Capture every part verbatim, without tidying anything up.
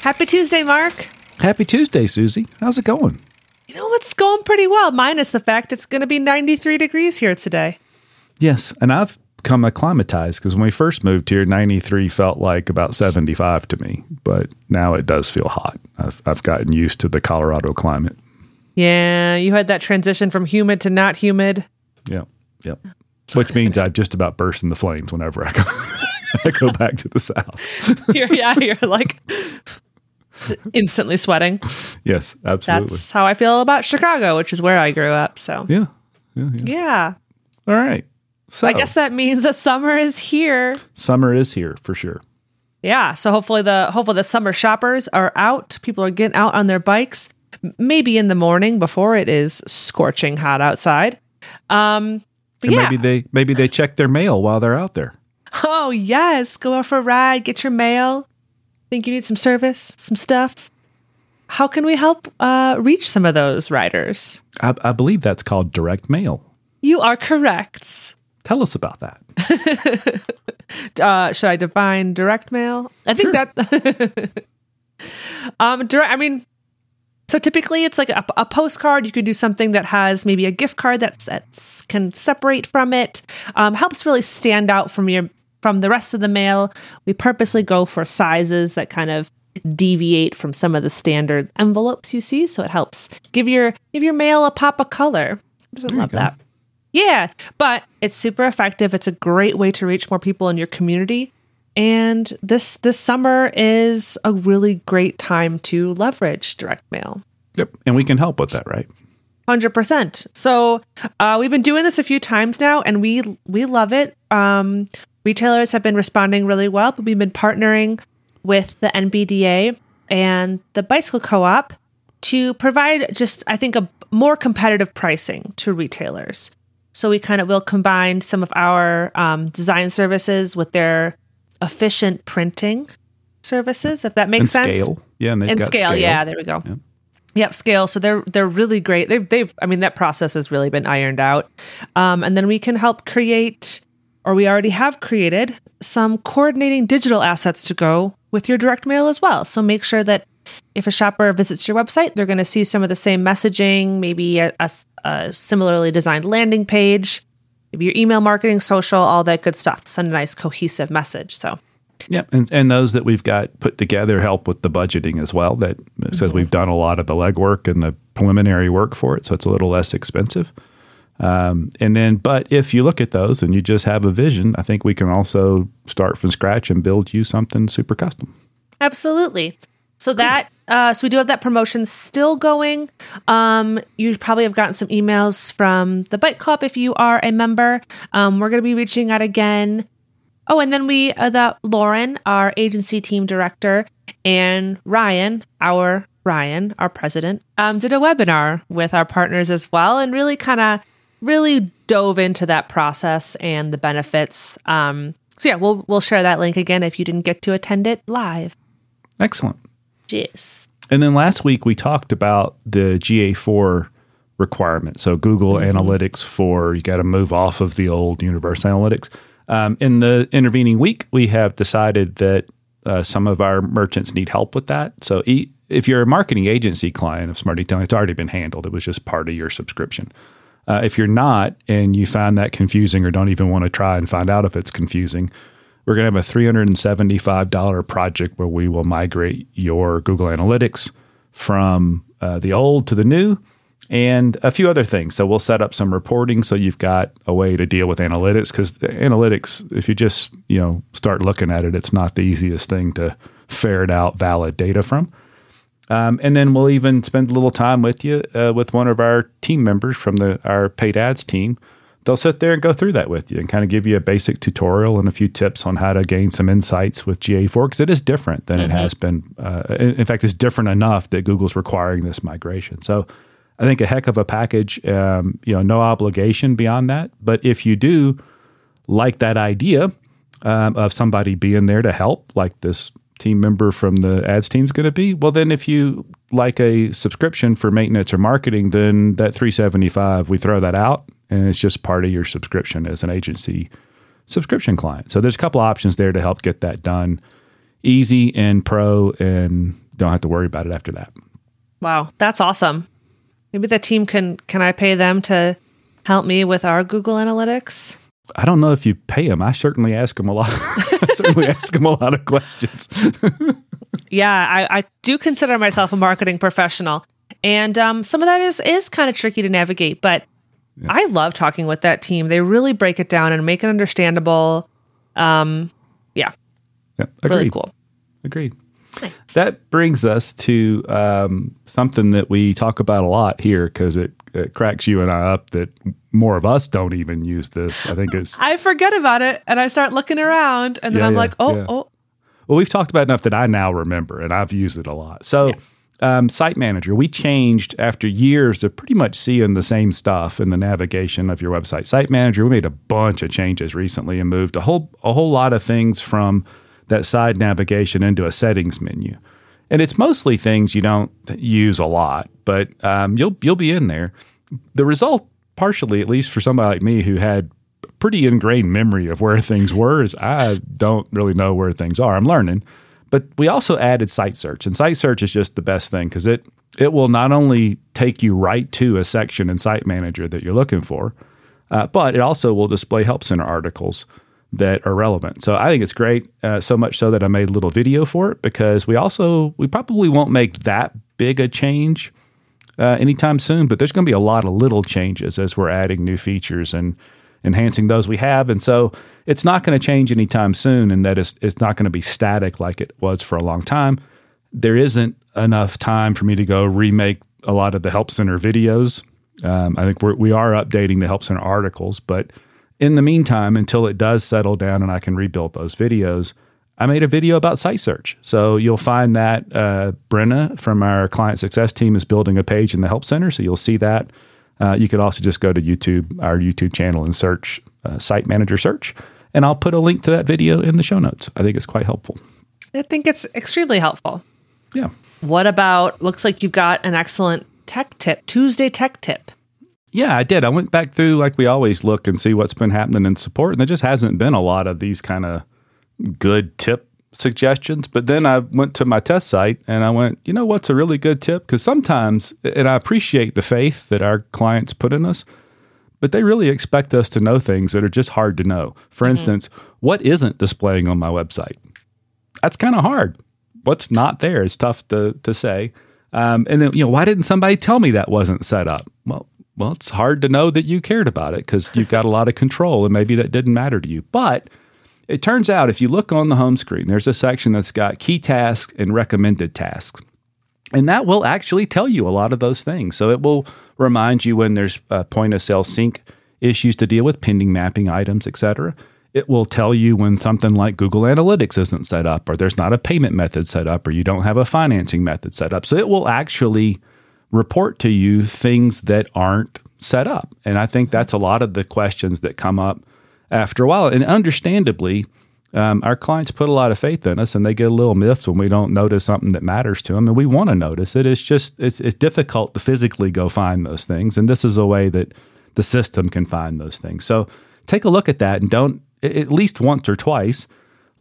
Happy Tuesday, Mark. Happy Tuesday, Susie. How's it going? You know, it's going pretty well, minus the fact it's going to be ninety-three degrees here today. Yes, and I've become acclimatized because when we first moved here, ninety-three felt like about seventy-five to me, but now it does feel hot. I've, I've gotten used to the Colorado climate. Yeah, you had that transition from humid to not humid. Yeah, yeah. Which means I've just about burst in the flames whenever I go, I go back to the South. You're, yeah, you're like... instantly sweating. Yes, absolutely. That's how I feel about Chicago, which is where I grew up. So yeah, yeah. yeah. yeah. All right. So I guess that means that summer is here. Summer is here for sure. Yeah. So hopefully the hopefully the summer shoppers are out. People are getting out on their bikes. Maybe in the morning before it is scorching hot outside. Um. But yeah. Maybe they maybe they check their mail while they're out there. Oh yes, go out for a ride. Get your mail. Think you need some service, some stuff? How can we help uh, reach some of those riders? I, I believe that's called direct mail. You are correct. Tell us about that. uh, should I define direct mail? I think sure. that... um, direct, I mean, so typically it's like a, a postcard. You could do something that has maybe a gift card that that's, can separate from it. Um, helps really stand out from your... From the rest of the mail, we purposely go for sizes that kind of deviate from some of the standard envelopes you see. So it helps give your give your mail a pop of color. I love that. Yeah, but it's super effective. It's a great way to reach more people in your community. And this this summer is a really great time to leverage direct mail. Yep, and we can help with that, right? one hundred percent. So uh, we've been doing this a few times now, and we we love it. Um, Retailers have been responding really well, but we've been partnering with the N B D A and the Bicycle Co-op to provide just, I think, a more competitive pricing to retailers. So we kind of will combine some of our um, design services with their efficient printing services, if that makes and sense. Scale. Yeah, and, and got scale. scale. Yeah, there we go. Yeah. Yep, scale. So they're they're really great. They've they've. I mean, that process has really been ironed out, um, and then we can help create. Or we already have created some coordinating digital assets to go with your direct mail as well. So make sure that if a shopper visits your website, they're going to see some of the same messaging, maybe a, a, a similarly designed landing page, maybe your email marketing, social, all that good stuff. Send a nice cohesive message. So, yeah, and, and those that we've got put together help with the budgeting as well. That says mm-hmm. we've done a lot of the legwork and the preliminary work for it, so it's a little less expensive. Um, and then, but if you look at those and you just have a vision, I think we can also start from scratch and build you something super custom. Absolutely. So cool. that, uh, so we do have that promotion still going. Um, you probably have gotten some emails from the Bike Club if you are a member. Um, we're going to be reaching out again. Oh, and then we, uh, the Lauren, our agency team director, and Ryan, our Ryan, our president, um, did a webinar with our partners as well, and really kind of. really dove into that process and the benefits. Um, so yeah, we'll we'll share that link again if you didn't get to attend it live. Excellent. Yes. And then last week we talked about the G A four requirement. So Google mm-hmm. Analytics for, you got to move off of the old Universal Analytics. Um, in the intervening week, we have decided that uh, some of our merchants need help with that. So e- if you're a marketing agency client of SmartEtailing, it's already been handled. It was just part of your subscription. Uh, if you're not and you find that confusing or don't even want to try and find out if it's confusing, we're going to have a three hundred seventy-five dollars project where we will migrate your Google Analytics from uh, the old to the new and a few other things. So we'll set up some reporting so you've got a way to deal with analytics, because analytics, if you just, you know, start looking at it, it's not the easiest thing to ferret out valid data from. Um, and then we'll even spend a little time with you, uh, with one of our team members from the our paid ads team. They'll sit there and go through that with you and kind of give you a basic tutorial and a few tips on how to gain some insights with G A four, because it is different than mm-hmm. it has been. Uh, in fact, it's different enough that Google's requiring this migration. So I think a heck of a package, um, you know, no obligation beyond that. But if you do like that idea um, of somebody being there to help, like this team member from the ads team is going to be, well, then if you like a subscription for maintenance or marketing, then that three hundred seventy-five dollars, we throw that out and it's just part of your subscription as an agency subscription client. So there's a couple options there to help get that done. easy and pro, and don't have to worry about it after that. Wow, that's awesome. Maybe the team can, can I pay them to help me with our Google Analytics? I don't know if you pay them. I certainly ask them a lot. I certainly ask them a lot of questions. Yeah, I, I do consider myself a marketing professional. And um, some of that is, is kind of tricky to navigate, but yeah. I love talking with that team. They really break it down and make it understandable. Um, yeah. yeah agreed. Really cool. Agreed. Nice. That brings us to um, something that we talk about a lot here because it, it cracks you and I up that more of us don't even use this. I think it's... I forget about it and I start looking around and then yeah, I'm yeah, like, oh, yeah. oh. Well, we've talked about enough that I now remember and I've used it a lot. So... Yeah. Um, Site Manager, we changed after years of pretty much seeing the same stuff in the navigation of your website. Site Manager, we made a bunch of changes recently and moved a whole a whole lot of things from that side navigation into a settings menu. And it's mostly things you don't use a lot, but um, you'll you'll be in there. The result, partially, at least for somebody like me who had pretty ingrained memory of where things were, is I don't really know where things are. I'm learning. But we also added site search, and site search is just the best thing because it, it will not only take you right to a section in Site Manager that you're looking for, uh, but it also will display Help Center articles that are relevant. So I think it's great, uh, so much so that I made a little video for it because we also, we probably won't make that big a change uh, anytime soon, but there's going to be a lot of little changes as we're adding new features and enhancing those we have. And so it's not going to change anytime soon, and that it's, it's not going to be static like it was for a long time. There isn't enough time for me to go remake a lot of the Help Center videos. Um, I think we're, we are updating the Help Center articles, but in the meantime, until it does settle down and I can rebuild those videos, I made a video about site search. So you'll find that uh, Brenna from our client success team is building a page in the Help Center, so you'll see that. Uh, you could also just go to YouTube, our YouTube channel, and search uh, Site Manager Search. And I'll put a link to that video in the show notes. I think it's quite helpful. I think it's extremely helpful. Yeah. What about, looks like you've got an excellent tech tip, Tuesday tech tip. Yeah, I did. I went back through, like we always look and see what's been happening in support. And there just hasn't been a lot of these kind of good tip suggestions. But then I went to my test site and I went, you know, what's a really good tip? Because sometimes, and I appreciate the faith that our clients put in us, but they really expect us to know things that are just hard to know. For mm-hmm. instance, what isn't displaying on my website? That's kind of hard. What's not there is tough to to say. Um, and then, you know, why didn't somebody tell me that wasn't set up? Well, well, it's hard to know that you cared about it because you've got a lot of control and maybe that didn't matter to you. But it turns out if you look on the home screen, there's a section that's got key tasks and recommended tasks. And that will actually tell you a lot of those things. So it will remind you when there's uh, point of sale sync issues to deal with, pending mapping items, et cetera. It will tell you when something like Google Analytics isn't set up, or there's not a payment method set up, or you don't have a financing method set up. So it will actually report to you things that aren't set up. And I think that's a lot of the questions that come up after a while. And understandably, um, our clients put a lot of faith in us and they get a little miffed when we don't notice something that matters to them. And we want to notice it. It's just, it's, it's difficult to physically go find those things. And this is a way that the system can find those things. So take a look at that and don't, at least once or twice,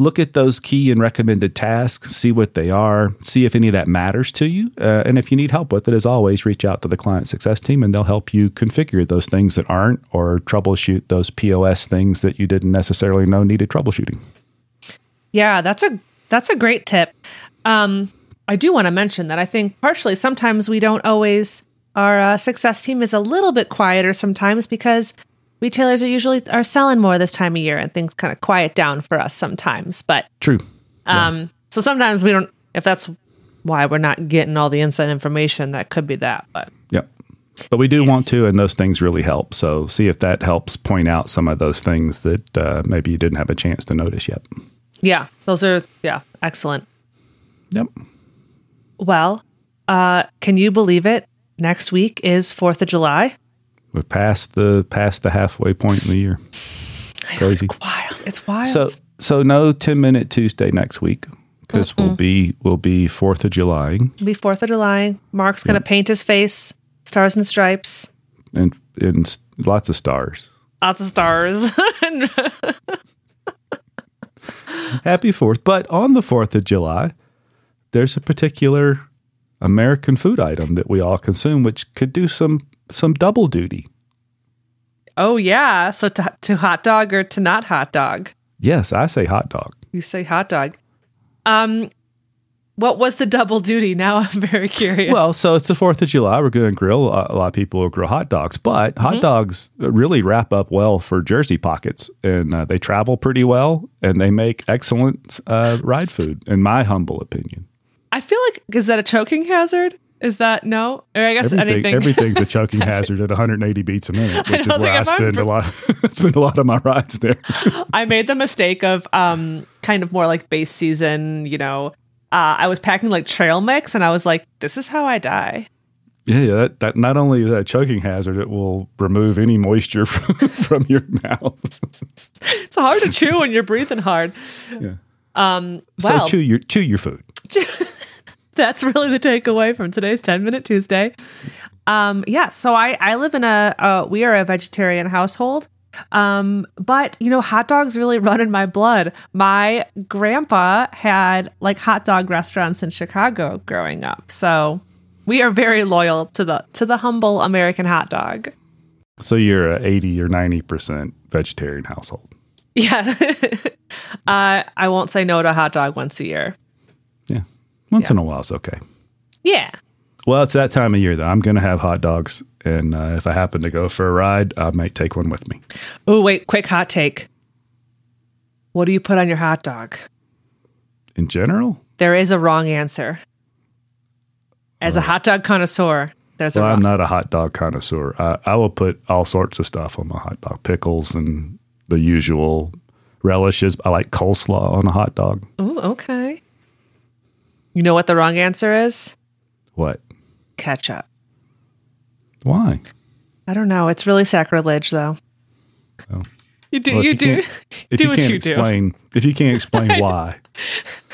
look at those key and recommended tasks, see what they are, see if any of that matters to you. Uh, and if you need help with it, as always, reach out to the client success team and they'll help you configure those things that aren't or troubleshoot those P O S things that you didn't necessarily know needed troubleshooting. Yeah, that's a that's a great tip. Um, I do want to mention that I think partially sometimes we don't always, our uh, success team is a little bit quieter sometimes because retailers are usually are selling more this time of year and things kind of quiet down for us sometimes. But true. Um, yeah. So sometimes we don't, if that's why we're not getting all the inside information, that could be that. But yep. But we do yes. want to, and those things really help. So see if that helps point out some of those things that uh, maybe you didn't have a chance to notice yet. Yeah. Those are, yeah, excellent. Yep. Well, uh, can you believe it? Next week is fourth of July. We're past the past the halfway point in the year. Crazy. It's wild. It's wild. So so no ten minute Tuesday next week because we'll be we'll be Fourth of July. It'll be Fourth of July. Mark's yep. gonna paint his face, stars and stripes, and and lots of stars. Lots of stars. Happy fourth. But on the fourth of July, there's a particular American food item that we all consume, which could do some some double duty. Oh, yeah. So to, to hot dog or to not hot dog? Yes, I say hot dog. You say hot dog. Um, what was the double duty? Now I'm very curious. Well, so it's the fourth of July. We're going to grill. A lot of people will grill hot dogs, but mm-hmm. hot dogs really wrap up well for Jersey pockets, and uh, they travel pretty well, and they make excellent uh, ride food, in my humble opinion. I feel like, is that a choking hazard? Is that, no? Or I guess Everything, anything. Everything's a choking hazard at one hundred eighty beats a minute, which is where I spend I'm... a lot spend a lot of my rides there. I made the mistake of um, kind of more like base season, you know, uh, I was packing like trail mix, and I was like, this is how I die. Yeah, yeah that, that not only is that a choking hazard, it will remove any moisture from, from your mouth. It's hard to chew when you're breathing hard. Yeah. Um, well, so chew your, chew your food. That's really the takeaway from today's ten-Minute Tuesday. Um, yeah, so I, I live in a, uh, we are a vegetarian household, um, but, you know, hot dogs really run in my blood. My grandpa had, like, hot dog restaurants in Chicago growing up, so we are very loyal to the to the humble American hot dog. So you're an eighty or ninety percent vegetarian household. Yeah. uh, I won't say no to a hot dog once a year. Yeah. Once yeah. in a while is okay. Yeah. Well, it's that time of year, though. I'm going to have hot dogs, and uh, if I happen to go for a ride, I might take one with me. Oh, wait. Quick hot take. What do you put on your hot dog? In general? There is a wrong answer. As right. a hot dog connoisseur, there's well, a wrong I'm not a hot dog connoisseur. I, I will put all sorts of stuff on my hot dog. Pickles and the usual relishes. I like coleslaw on a hot dog. Oh, okay. You know what the wrong answer is? What? Ketchup. Why? I don't know. It's really sacrilege, though. Oh. You do. Well, you, you do. If do you what can't you explain, do. If you can't explain why,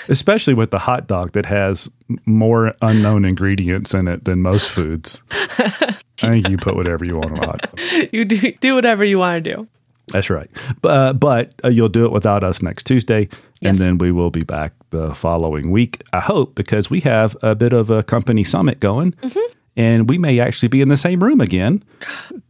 especially with the hot dog that has more unknown ingredients in it than most foods, I think you put whatever you want on a hot dog. You do do whatever you want to do. That's right. Uh, but uh, you'll do it without us next Tuesday, yes. And then we will be back the following week, I hope, because we have a bit of a company summit going, mm-hmm. and we may actually be in the same room again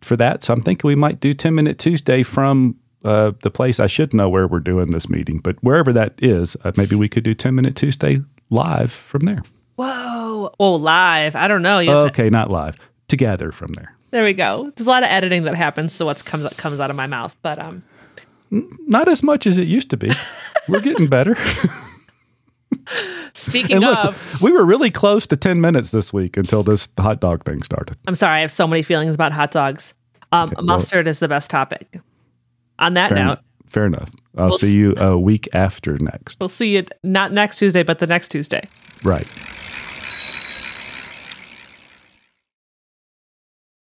for that. So I'm thinking we might do ten-Minute Tuesday from uh, the place. I should know where we're doing this meeting, but wherever that is, uh, maybe we could do ten-Minute Tuesday live from there. Whoa. Oh, live. I don't know. You have okay, to- not live. Together from there. There we go. There's a lot of editing that happens, so what comes comes out of my mouth, but um, not as much as it used to be. We're getting better. Speaking look, of, we were really close to ten minutes this week until this hot dog thing started. I'm sorry, I have so many feelings about hot dogs. Um, yeah, well, mustard is the best topic. On that fair note, en- fair enough. I'll we'll see you a week after next. We'll see you not next Tuesday, but the next Tuesday. Right.